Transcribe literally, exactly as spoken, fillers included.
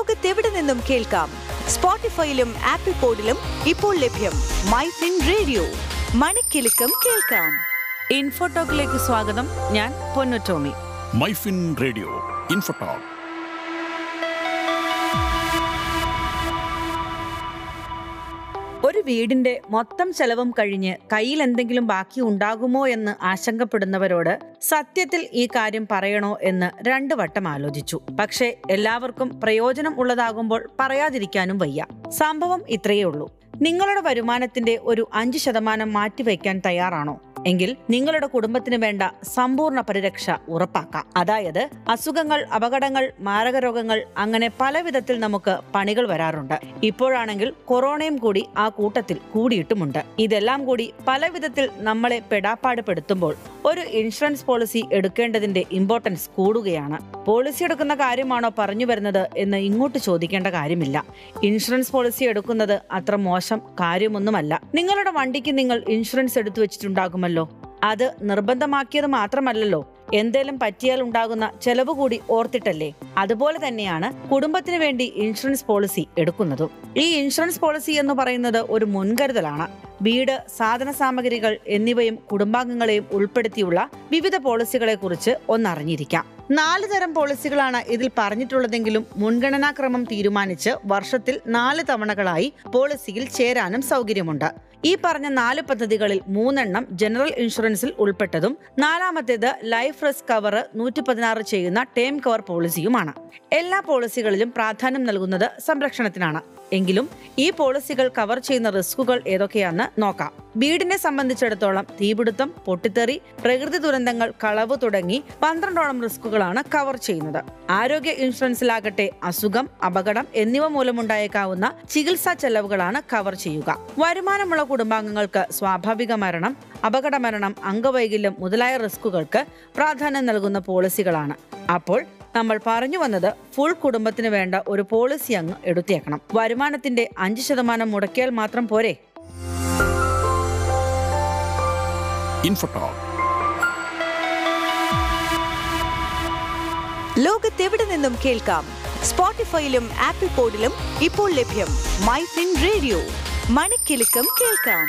ലോകത്തെവിടെ നിന്നും കേൾക്കാം. സ്പോട്ടിഫൈയിലും ആപ്പിൾ പോഡിലും ഇപ്പോൾ ലഭ്യം. മൈഫിൻ റേഡിയോ, മണിക്കിലുക്കം കേൾക്കാം. ഇൻഫോടോക്കിലേക്ക് സ്വാഗതം. ഞാൻ പൊന്നുടോമി. MyFin radio Infotalk. ഒരു വീടിന്റെ മൊത്തം ചെലവും കഴിഞ്ഞ് കയ്യിൽ എന്തെങ്കിലും ബാക്കി ഉണ്ടാകുമോ എന്ന് ആശങ്കപ്പെടുന്നവരോട് സത്യത്തിൽ ഈ കാര്യം പറയണോ എന്ന് രണ്ടു വട്ടം ആലോചിച്ചു. പക്ഷേ എല്ലാവർക്കും പ്രയോജനം ഉള്ളതാകുമ്പോൾ പറയാതിരിക്കാനും വയ്യ. സംഭവം ഇത്രയേ ഉള്ളൂ. നിങ്ങളുടെ വരുമാനത്തിന്റെ ഒരു അഞ്ച് ശതമാനം മാറ്റിവെക്കാൻ തയ്യാറാണോ എങ്കിൽ നിങ്ങളുടെ കുടുംബത്തിന് വേണ്ട സമ്പൂർണ്ണ പരിരക്ഷ ഉറപ്പാക്കാം. അതായത് അസുഖങ്ങൾ, അപകടങ്ങൾ, മാരകരോഗങ്ങൾ, അങ്ങനെ പല വിധത്തിൽ നമുക്ക് പണികൾ വരാറുണ്ട്. ഇപ്പോഴാണെങ്കിൽ കൊറോണയും കൂടി ആ കൂട്ടത്തിൽ കൂടിയിട്ടുമുണ്ട്. ഇതെല്ലാം കൂടി പല വിധത്തിൽ നമ്മളെ പെടാപ്പാട് പെടുത്തുമ്പോൾ ഒരു ഇൻഷുറൻസ് പോളിസി എടുക്കേണ്ടതിന്റെ ഇമ്പോർട്ടൻസ് കൂടുകയാണ്. പോളിസി എടുക്കുന്ന കാര്യമാണോ പറഞ്ഞു വരുന്നത് എന്ന് ഇങ്ങോട്ട് ചോദിക്കേണ്ട കാര്യമില്ല. ഇൻഷുറൻസ് പോളിസി എടുക്കുന്നത് അത്ര മോശം കാര്യമൊന്നുമല്ല. നിങ്ങളുടെ വണ്ടിക്ക് നിങ്ങൾ ഇൻഷുറൻസ് എടുത്തു വെച്ചിട്ടുണ്ടാകുമല്ലോ. അത് നിർബന്ധമാക്കിയത് മാത്രമല്ലല്ലോ, എന്തേലും പറ്റിയാൽ ഉണ്ടാകുന്ന ചെലവ് കൂടി ഓർത്തിട്ടല്ലേ. അതുപോലെ തന്നെയാണ് കുടുംബത്തിന് വേണ്ടി ഇൻഷുറൻസ് പോളിസി എടുക്കുന്നതും. ഈ ഇൻഷുറൻസ് പോളിസി എന്ന് പറയുന്നത് ഒരു മുൻകരുതലാണ്. വീട്, സാധന സാമഗ്രികൾ എന്നിവയും കുടുംബാംഗങ്ങളെയും ഉൾപ്പെടുത്തിയുള്ള വിവിധ പോളിസികളെ കുറിച്ച് ഒന്നറിഞ്ഞിരിക്കാം. നാല് തരം പോളിസികളാണ് ഇതിൽ പറഞ്ഞിട്ടുള്ളതെങ്കിലും മുൻഗണനാക്രമം തീരുമാനിച്ച് വർഷത്തിൽ നാല് തവണകളായി പോളിസിയിൽ ചേരാനും സൗകര്യമുണ്ട്. ഈ പറഞ്ഞ നാല് പദ്ധതികളിൽ മൂന്നെണ്ണം ജനറൽ ഇൻഷുറൻസിൽ ഉൾപ്പെട്ടതും നാലാമത്തേത് ലൈഫ് റിസ്ക് കവർ നൂറ്റി പതിനാറ് ചെയ്യുന്ന ടേം കവർ പോളിസിയുമാണ്. എല്ലാ പോളിസികളിലും പ്രാധാന്യം നൽകുന്നത് സംരക്ഷണത്തിനാണ്. എങ്കിലും ഈ പോളിസികൾ കവർ ചെയ്യുന്ന റിസ്കുകൾ ഏതൊക്കെയാണെന്ന് നോക്കാം. വീടിനെ സംബന്ധിച്ചിടത്തോളം തീപിടുത്തം, പൊട്ടിത്തെറി, പ്രകൃതി ദുരന്തങ്ങൾ, കളവ് തുടങ്ങി പന്ത്രണ്ടോളം റിസ്കുകളാണ് കവർ ചെയ്യുന്നത്. ആരോഗ്യ ഇൻഷുറൻസിലാകട്ടെ അസുഖം, അപകടം എന്നിവ മൂലമുണ്ടായേക്കാവുന്ന ചികിത്സാ ചെലവുകളാണ് കവർ ചെയ്യുക. വരുമാനമുള്ള കുടുംബാംഗങ്ങൾക്ക് സ്വാഭാവിക മരണം, അപകട മരണം, അംഗവൈകല്യം മുതലായ റിസ്കുകൾക്ക് പ്രാധാന്യം നൽകുന്ന പോളിസികളാണ്. അപ്പോൾ നമ്മൾ പറഞ്ഞു വന്നത് ഫുൾ കുടുംബത്തിന് വേണ്ട ഒരു പോളിസി അങ്ങ് എടുത്തേക്കണം. വരുമാനത്തിന്റെ അഞ്ച് ശതമാനം മുടക്കിയാൽ മാത്രം പോരെ. ലോകത്തെവിടെ നിന്നും കേൾക്കാം. സ്പോട്ടിഫൈയിലും ആപ്പിൾ പോഡിലും ഇപ്പോൾ ലഭ്യം. മൈഫിൻ റേഡിയോ, മണിക്കിലുക്കം കേൾക്കാം.